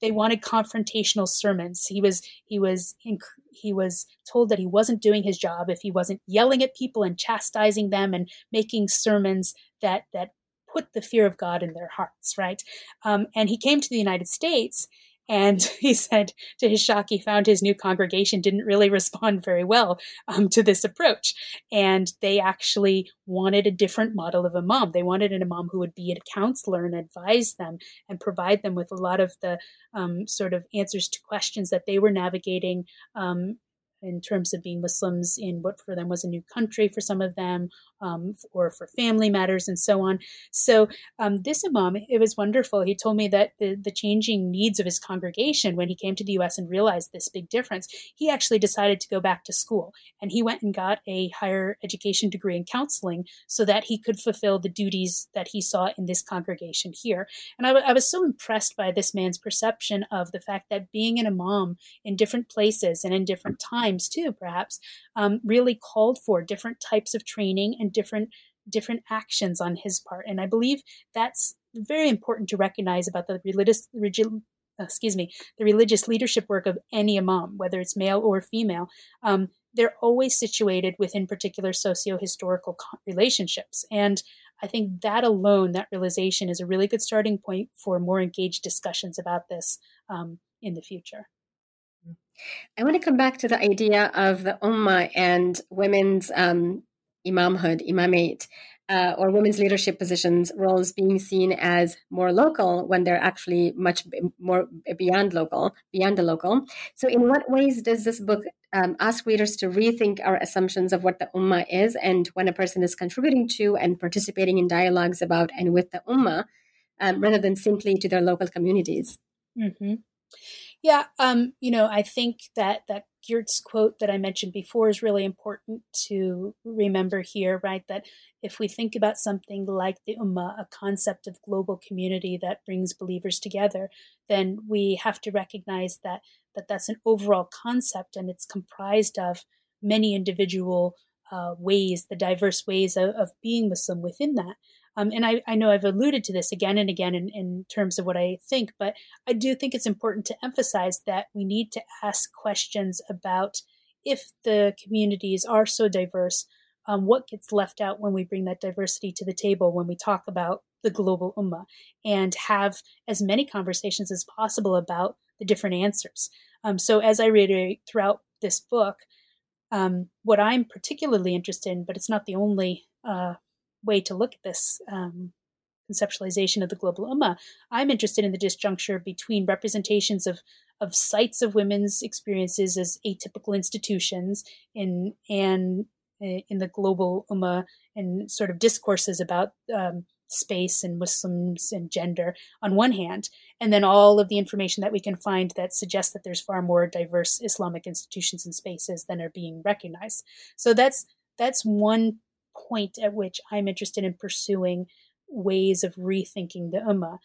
They wanted confrontational sermons. He was told that he wasn't doing his job if he wasn't yelling at people and chastising them and making sermons that put the fear of God in their hearts, right? And he came to the United States, and he said, to his shock, he found his new congregation didn't really respond very well to this approach. And they actually wanted a different model of imam. They wanted an imam who would be a counselor and advise them and provide them with a lot of the sort of answers to questions that they were navigating in terms of being Muslims in what for them was a new country for some of them, or for family matters and so on. So this imam, it was wonderful. He told me that the changing needs of his congregation when he came to the U.S. and realized this big difference, he actually decided to go back to school. And he went and got a higher education degree in counseling so that he could fulfill the duties that he saw in this congregation here. And I was so impressed by this man's perception of the fact that being an imam in different places and in different times too, perhaps, really called for different types of training and different actions on his part. And I believe that's very important to recognize about the religious leadership work of any imam, whether it's male or female. They're always situated within particular socio-historical relationships. And I think that alone, that realization is a really good starting point for more engaged discussions about this in the future. I want to come back to the idea of the ummah and women's imamhood, imamate, or women's leadership positions, roles being seen as more local when they're actually much more beyond the local. So in what ways does this book ask readers to rethink our assumptions of what the ummah is, and when a person is contributing to and participating in dialogues about and with the ummah, rather than simply to their local communities? Mm-hmm. Yeah, I think that Geertz quote that I mentioned before is really important to remember here, right? That if we think about something like the ummah, a concept of global community that brings believers together, then we have to recognize that that's an overall concept, and it's comprised of many individual ways, the diverse ways of being Muslim within that. And I know I've alluded to this again and again in terms of what I think, but I do think it's important to emphasize that we need to ask questions about, if the communities are so diverse, what gets left out when we bring that diversity to the table when we talk about the global ummah, and have as many conversations as possible about the different answers. So as I reiterate throughout this book, what I'm particularly interested in, but it's not the only way to look at this conceptualization of the global ummah. I'm interested in the disjuncture between representations of sites of women's experiences as atypical institutions in the global ummah, and sort of discourses about space and Muslims and gender on one hand, and then all of the information that we can find that suggests that there's far more diverse Islamic institutions and spaces than are being recognized. So that's one point at which I'm interested in pursuing ways of rethinking the ummah.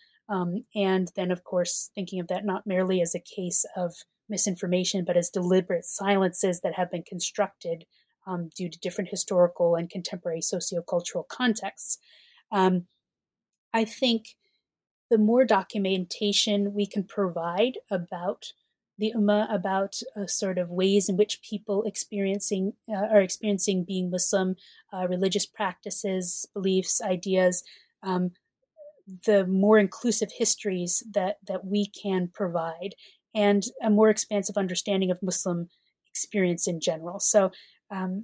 And then, of course, thinking of that not merely as a case of misinformation, but as deliberate silences that have been constructed due to different historical and contemporary sociocultural contexts. I think the more documentation we can provide about the ummah, about sort of ways in which people are experiencing being Muslim, religious practices, beliefs, ideas, the more inclusive histories that we can provide, and a more expansive understanding of Muslim experience in general. So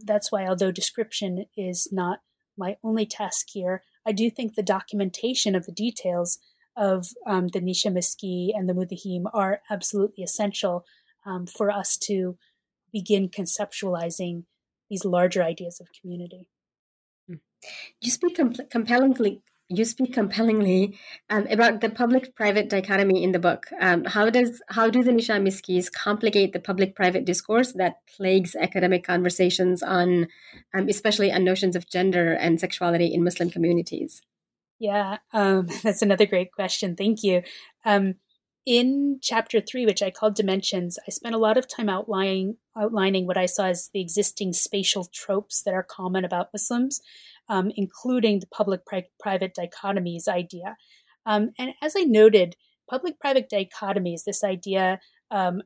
that's why, although description is not my only task here, I do think the documentation of the details of the Nisha Miskis and the Mudahiman are absolutely essential for us to begin conceptualizing these larger ideas of community. You speak compellingly about the public-private dichotomy in the book. How do the Nisha Miskis complicate the public-private discourse that plagues academic conversations on, especially on notions of gender and sexuality in Muslim communities? Yeah, that's another great question. Thank you. In chapter 3, which I called Dimensions, I spent a lot of time outlining what I saw as the existing spatial tropes that are common about Muslims, including the public-private dichotomies idea. And as I noted, public-private dichotomies, this idea of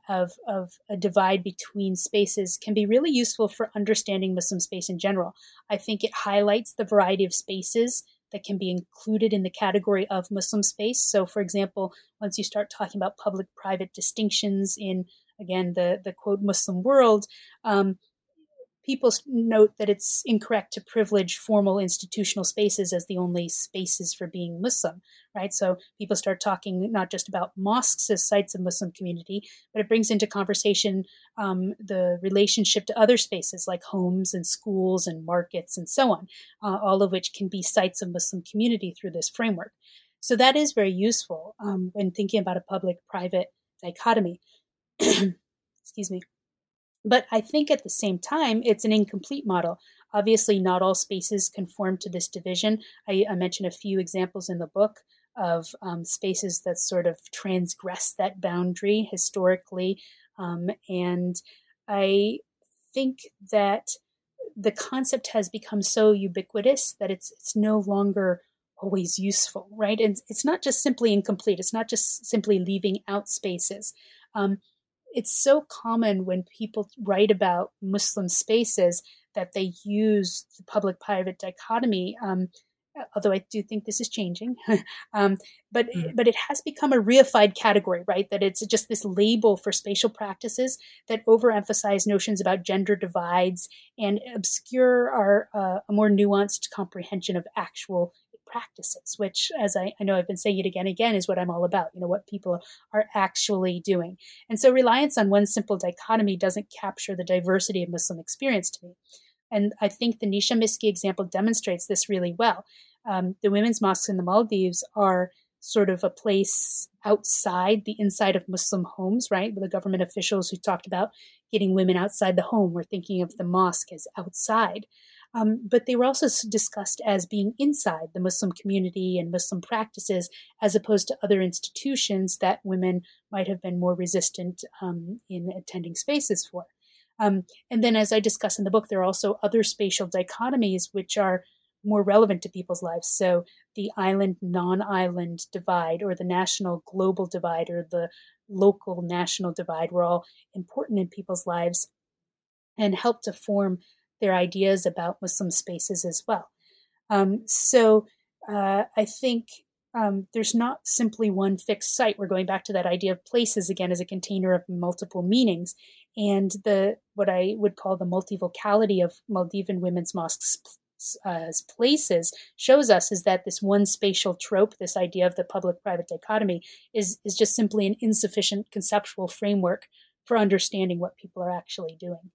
a divide between spaces, can be really useful for understanding Muslim space in general. I think it highlights the variety of spaces that can be included in the category of Muslim space. So, for example, once you start talking about public-private distinctions in, again, the quote Muslim world, people note that it's incorrect to privilege formal institutional spaces as the only spaces for being Muslim, right? So people start talking not just about mosques as sites of Muslim community, but it brings into conversation the relationship to other spaces like homes and schools and markets and so on, all of which can be sites of Muslim community through this framework. So that is very useful when thinking about a public-private dichotomy. Excuse me. But I think at the same time, it's an incomplete model. Obviously, not all spaces conform to this division. I mentioned a few examples in the book of spaces that sort of transgress that boundary historically. And I think that the concept has become so ubiquitous that it's no longer always useful, right? And it's not just simply incomplete. It's not just simply leaving out spaces. It's so common when people write about Muslim spaces that they use the public-private dichotomy, although I do think this is changing. But it has become a reified category, right? That it's just this label for spatial practices that overemphasize notions about gender divides and obscure our a more nuanced comprehension of actual practices, which, as I know I've been saying it again and again, is what I'm all about, you know, what people are actually doing. And so reliance on one simple dichotomy doesn't capture the diversity of Muslim experience to me. And I think the Nisha Miskis example demonstrates this really well. The women's mosques in the Maldives are sort of a place outside the inside of Muslim homes, right? The government officials who talked about getting women outside the home were thinking of the mosque as outside. But they were also discussed as being inside the Muslim community and Muslim practices, as opposed to other institutions that women might have been more resistant in attending spaces for. And then, as I discuss in the book, there are also other spatial dichotomies which are more relevant to people's lives. So the island, non-island divide, or the national global divide, or the local national divide, were all important in people's lives and help to form their ideas about Muslim spaces as well. I think there's not simply one fixed site. We're going back to that idea of places again as a container of multiple meanings. And what I would call the multivocality of Maldivian women's mosques as places shows us is that this one spatial trope, this idea of the public-private dichotomy, is just simply an insufficient conceptual framework for understanding what people are actually doing.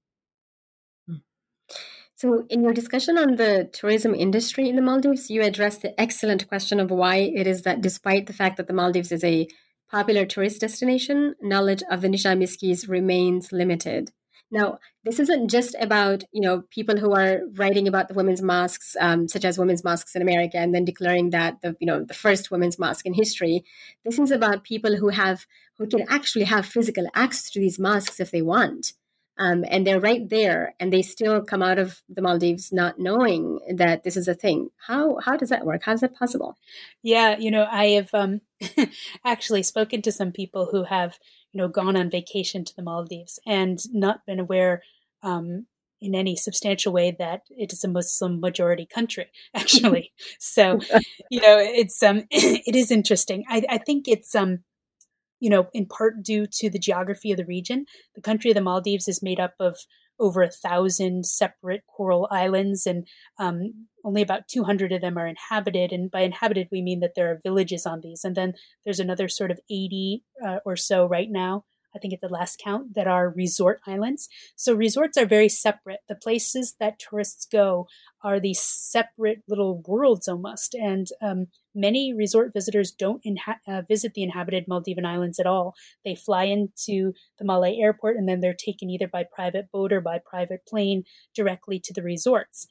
So in your discussion on the tourism industry in the Maldives, you addressed the excellent question of why it is that despite the fact that the Maldives is a popular tourist destination, knowledge of the Nisha Miskis remains limited. Now, this isn't just about, you know, people who are writing about the women's mosques, such as women's mosques in America, and then declaring that the first women's mosque in history. This is about people who can actually have physical access to these mosques if they want. And they're right there, and they still come out of the Maldives not knowing that this is a thing. How does that work? How is that possible? Yeah, I have actually spoken to some people who have, gone on vacation to the Maldives and not been aware in any substantial way that it is a Muslim majority country, actually. So, it's it is interesting. I think it's in part due to the geography of the region. The country of the Maldives is made up of over 1,000 separate coral islands, and only about 200 of them are inhabited. And by inhabited, we mean that there are villages on these. And then there's another sort of 80 or so right now, I think at the last count, that are resort islands. So resorts are very separate. The places that tourists go are these separate little worlds almost. And many resort visitors don't visit the inhabited Maldivian islands at all. They fly into the Malé airport, and then they're taken either by private boat or by private plane directly to the resorts.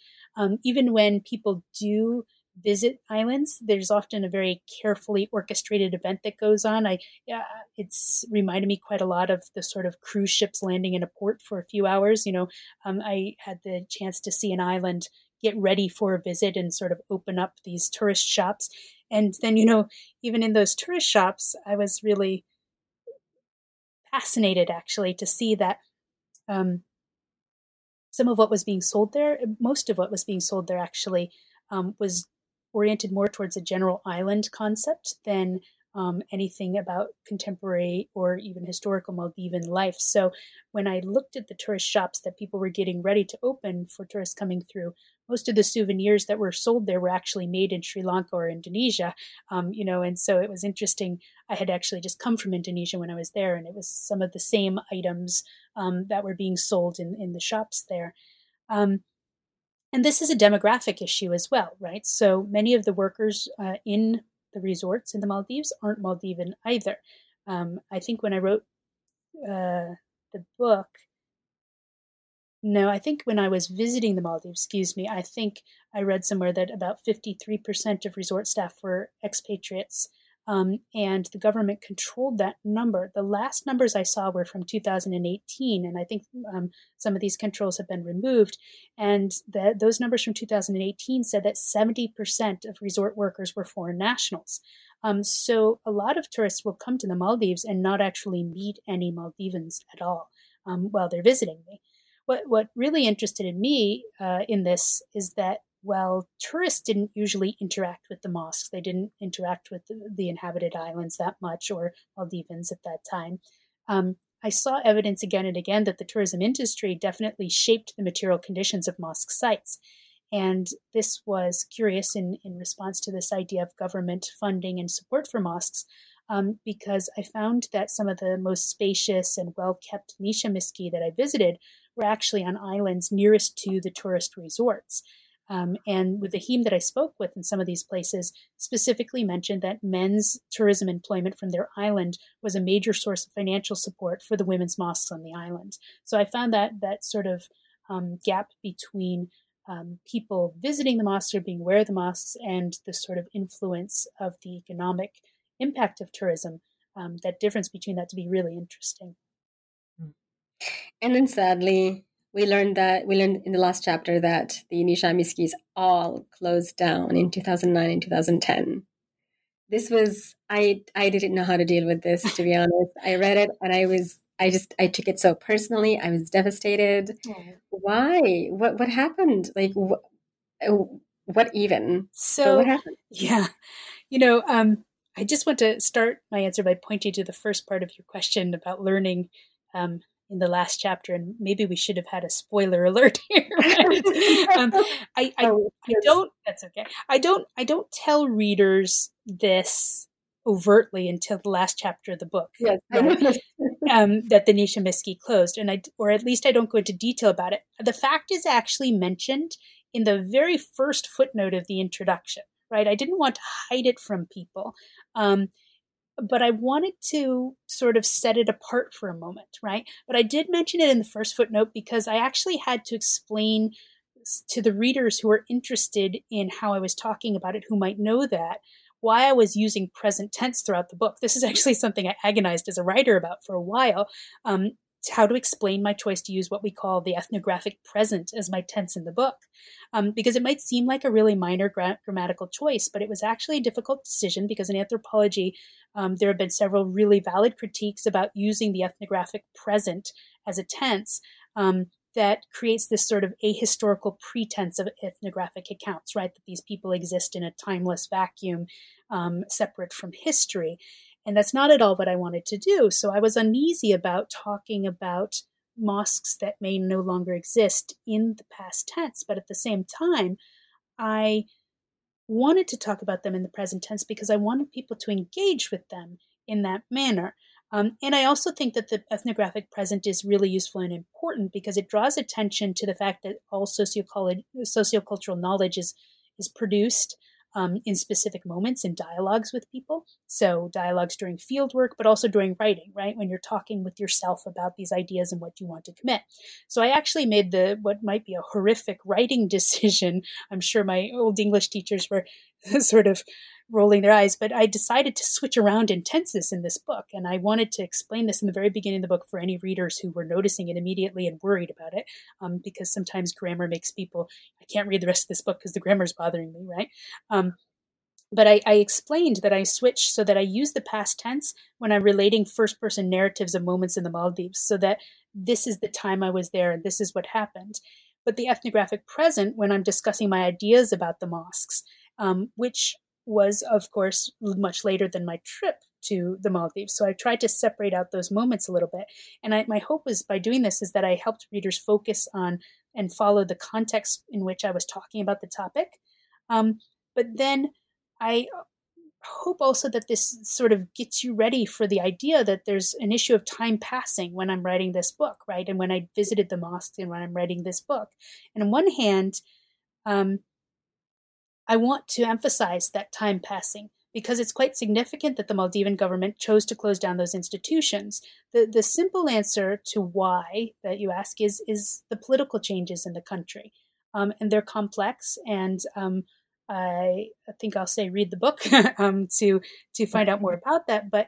Even when people do visit islands, there's often a very carefully orchestrated event that goes on. It's reminded me quite a lot of the sort of cruise ships landing in a port for a few hours. I had the chance to see an island get ready for a visit and sort of open up these tourist shops. And then, even in those tourist shops, I was really fascinated actually to see that some of what was being sold there, most of what was being sold there actually was oriented more towards a general island concept than anything about contemporary or even historical Maldivian life. So when I looked at the tourist shops that people were getting ready to open for tourists coming through, most of the souvenirs that were sold there were actually made in Sri Lanka or Indonesia, and so it was interesting. I had actually just come from Indonesia when I was there, and it was some of the same items that were being sold in the shops there. And this is a demographic issue as well, right? So many of the workers in the resorts in the Maldives aren't Maldivian either. I think when I wrote the book, no, I think when I was visiting the Maldives, I think I read somewhere that about 53% of resort staff were expatriates, and the government controlled that number. The last numbers I saw were from 2018, and I think some of these controls have been removed. And those numbers from 2018 said that 70% of resort workers were foreign nationals. So a lot of tourists will come to the Maldives and not actually meet any Maldivians at all while they're visiting me. What really interested me in this is that while tourists didn't usually interact with the mosques, they didn't interact with the inhabited islands that much, or Maldivians at that time, I saw evidence again and again that the tourism industry definitely shaped the material conditions of mosque sites. And this was curious in response to this idea of government funding and support for mosques, because I found that some of the most spacious and well-kept Nisha Miski that I visited were actually on islands nearest to the tourist resorts. And with the heme that I spoke with in some of these places specifically mentioned that men's tourism employment from their island was a major source of financial support for the women's mosques on the island. So I found that sort of gap between people visiting the mosques or being aware of the mosques and the sort of influence of the economic impact of tourism, that difference between that to be really interesting. And then sadly, we learned in the last chapter that the Nisha Miskis all closed down in 2009 and 2010. This was, I didn't know how to deal with this, to be honest. I read it and I took it so personally. I was devastated. Yeah. Why? What happened? Like, what even? So what happened? Yeah. I just want to start my answer by pointing to the first part of your question about learning in the last chapter, and maybe we should have had a spoiler alert here. Right? I don't. That's okay. I don't tell readers this overtly until the last chapter of the book. Yes. That the Nisha Miski closed, or at least I don't go into detail about it. The fact is actually mentioned in the very first footnote of the introduction. Right? I didn't want to hide it from people. But I wanted to sort of set it apart for a moment, right? But I did mention it in the first footnote because I actually had to explain to the readers who were interested in how I was talking about it, who might know that, why I was using present tense throughout the book. This is actually something I agonized as a writer about for a while, how to explain my choice to use what we call the ethnographic present as my tense in the book, because it might seem like a really minor grammatical choice, but it was actually a difficult decision because in anthropology, there have been several really valid critiques about using the ethnographic present as a tense that creates this sort of ahistorical pretense of ethnographic accounts, right? That these people exist in a timeless vacuum separate from history. And that's not at all what I wanted to do. So I was uneasy about talking about mosques that may no longer exist in the past tense. But at the same time, I wanted to talk about them in the present tense because I wanted people to engage with them in that manner. And I also think that the ethnographic present is really useful and important because it draws attention to the fact that all sociocultural knowledge is produced in specific moments in dialogues with people. So dialogues during fieldwork, but also during writing, right? When you're talking with yourself about these ideas and what you want to commit. So I actually made what might be a horrific writing decision. I'm sure my old English teachers were sort of rolling their eyes, but I decided to switch around in tenses in this book. And I wanted to explain this in the very beginning of the book for any readers who were noticing it immediately and worried about it, because sometimes grammar makes people, I can't read the rest of this book because the grammar is bothering me, right? But I explained that I switched so that I use the past tense when I'm relating first-person narratives of moments in the Maldives, so that this is the time I was there and this is what happened. But the ethnographic present when I'm discussing my ideas about the mosques, which was, of course, much later than my trip to the Maldives. So I tried to separate out those moments a little bit. And my hope was by doing this is that I helped readers focus on and follow the context in which I was talking about the topic. But then I hope also that this sort of gets you ready for the idea that there's an issue of time passing when I'm writing this book, right? And when I visited the mosque and when I'm writing this book. And on one hand, I want to emphasize that time passing because it's quite significant that the Maldivian government chose to close down those institutions. The simple answer to why that you ask is the political changes in the country. And they're complex. And I think I'll say read the book to find out more about that. But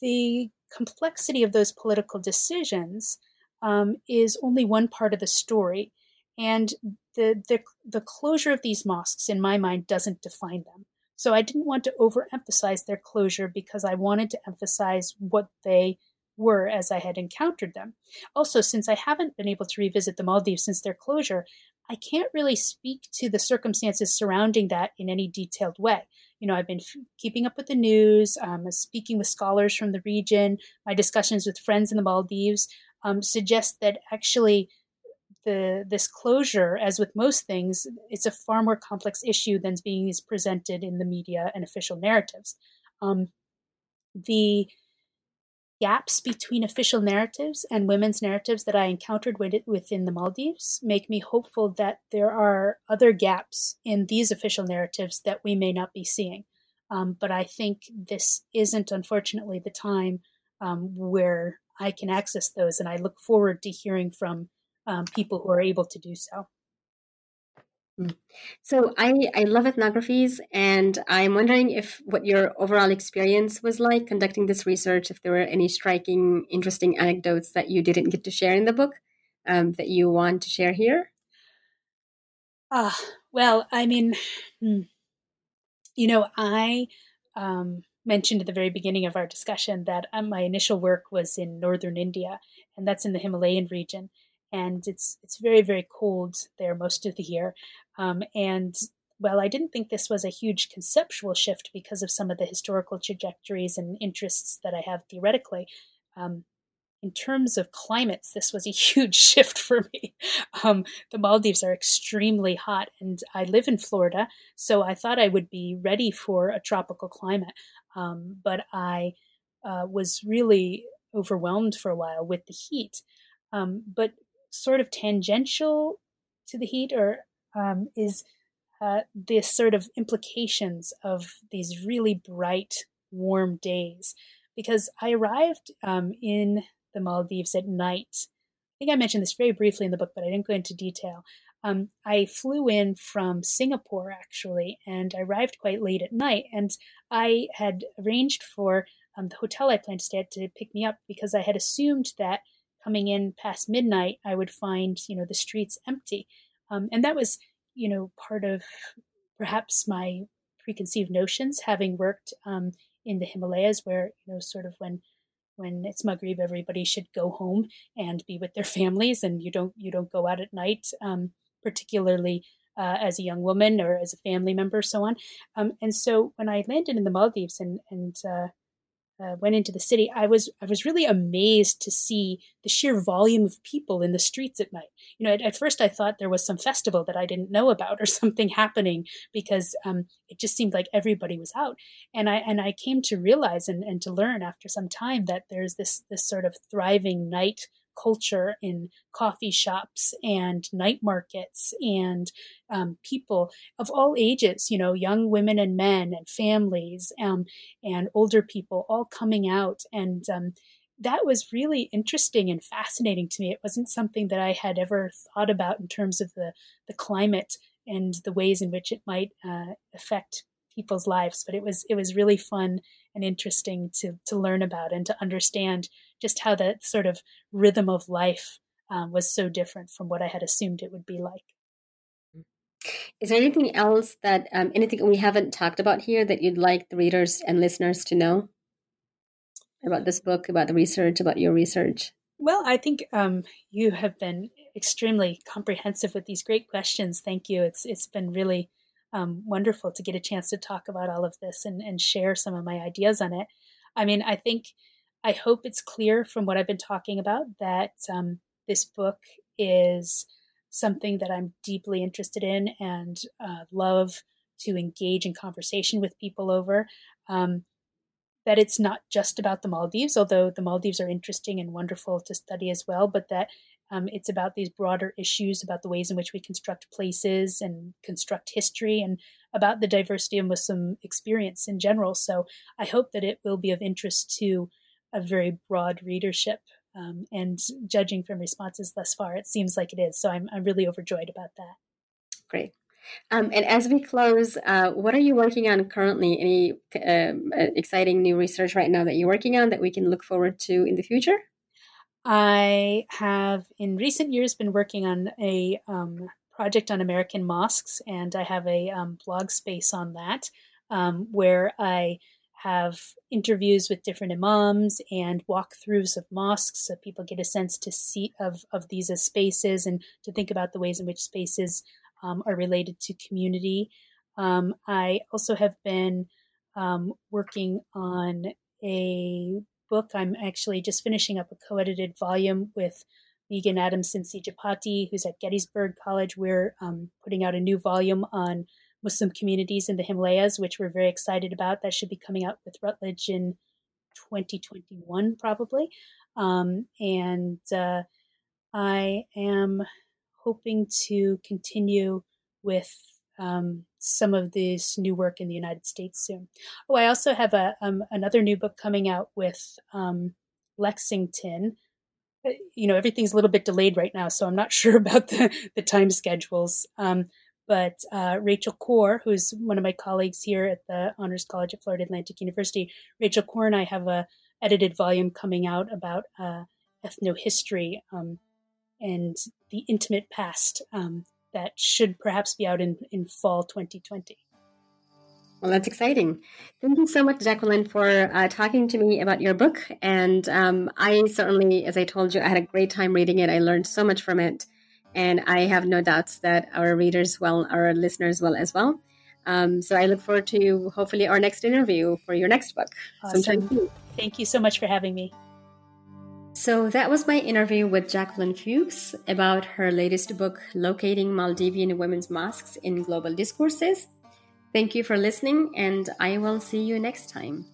the complexity of those political decisions is only one part of the story. And the closure of these mosques, in my mind, doesn't define them. So I didn't want to overemphasize their closure because I wanted to emphasize what they were as I had encountered them. Also, since I haven't been able to revisit the Maldives since their closure, I can't really speak to the circumstances surrounding that in any detailed way. You know, I've been keeping up with the news, speaking with scholars from the region, my discussions with friends in the Maldives suggest that actually this closure, as with most things, it's a far more complex issue than is presented in the media and official narratives. The gaps between official narratives and women's narratives that I encountered within the Maldives make me hopeful that there are other gaps in these official narratives that we may not be seeing. But I think this isn't, unfortunately, the time where I can access those, and I look forward to hearing from people who are able to do so. So I love ethnographies, and I'm wondering if what your overall experience was like conducting this research, if there were any striking, interesting anecdotes that you didn't get to share in the book that you want to share here? Well, I mean, you know, I mentioned at the very beginning of our discussion that my initial work was in northern India, and that's in the Himalayan region. And it's very, very cold there most of the year. And well, I didn't think this was a huge conceptual shift because of some of the historical trajectories and interests that I have theoretically. In terms of climates, this was a huge shift for me. The Maldives are extremely hot, and I live in Florida, so I thought I would be ready for a tropical climate. But I was really overwhelmed for a while with the heat. But sort of tangential to the heat is this sort of implications of these really bright, warm days. Because I arrived in the Maldives at night. I think I mentioned this very briefly in the book, but I didn't go into detail. I flew in from Singapore, actually, and I arrived quite late at night. And I had arranged for the hotel I planned to stay at to pick me up because I had assumed that coming in past midnight, I would find, you know, the streets empty. And that was, you know, part of perhaps my preconceived notions, having worked in the Himalayas where, you know, sort of when it's Maghrib, everybody should go home and be with their families, and you don't go out at night, particularly as a young woman or as a family member, so on. And so when I landed in the Maldives and went into the city, I was really amazed to see the sheer volume of people in the streets at night. You know, at first I thought there was some festival that I didn't know about or something happening because it just seemed like everybody was out. And I came to realize and to learn after some time that there's this sort of thriving night culture in coffee shops and night markets and people of all ages, you know, young women and men and families and older people all coming out. And that was really interesting and fascinating to me. It wasn't something that I had ever thought about in terms of the climate and the ways in which it might affect people's lives, but it was really fun and interesting to learn about and to understand just how that sort of rhythm of life was so different from what I had assumed it would be like. Is there anything else that anything we haven't talked about here that you'd like the readers and listeners to know about this book, about the research, about your research? Well, I think you have been extremely comprehensive with these great questions. Thank you. It's been really wonderful to get a chance to talk about all of this and share some of my ideas on it. I mean, I hope it's clear from what I've been talking about that this book is something that I'm deeply interested in and love to engage in conversation with people over. That it's not just about the Maldives, although the Maldives are interesting and wonderful to study as well, but that it's about these broader issues, about the ways in which we construct places and construct history, and about the diversity of Muslim experience in general. So I hope that it will be of interest to a very broad readership. And judging from responses thus far, it seems like it is. So I'm really overjoyed about that. Great. And as we close, what are you working on currently? Any exciting new research right now that you're working on that we can look forward to in the future? I have in recent years been working on a project on American mosques, and I have a blog space on that where I have interviews with different imams and walkthroughs of mosques, so people get a sense to see of these as spaces and to think about the ways in which spaces are related to community. I also have been working on a book. I'm actually just finishing up a co-edited volume with Megan Adamson-C. Japati, who's at Gettysburg College. We're putting out a new volume on Muslim communities in the Himalayas, which we're very excited about. That should be coming out with Routledge in 2021, probably. And I am hoping to continue with some of this new work in the United States soon. Oh, I also have another new book coming out with Lexington. You know, everything's a little bit delayed right now, so I'm not sure about the time schedules. But Rachel Kaur, who's one of my colleagues here at the Honors College at Florida Atlantic University, Rachel Kaur and I have a edited volume coming out about ethnohistory and the intimate past that should perhaps be out in fall 2020. Well, that's exciting. Thank you so much, Jacqueline, for talking to me about your book. And I certainly, as I told you, I had a great time reading it. I learned so much from it. And I have no doubts that our readers will, our listeners will as well. So I look forward to hopefully our next interview for your next book. Awesome. Sometime soon. Thank you so much for having me. So that was my interview with Jacqueline Fewkes about her latest book, Locating Maldivian Women's Mosques in Global Discourses. Thank you for listening, and I will see you next time.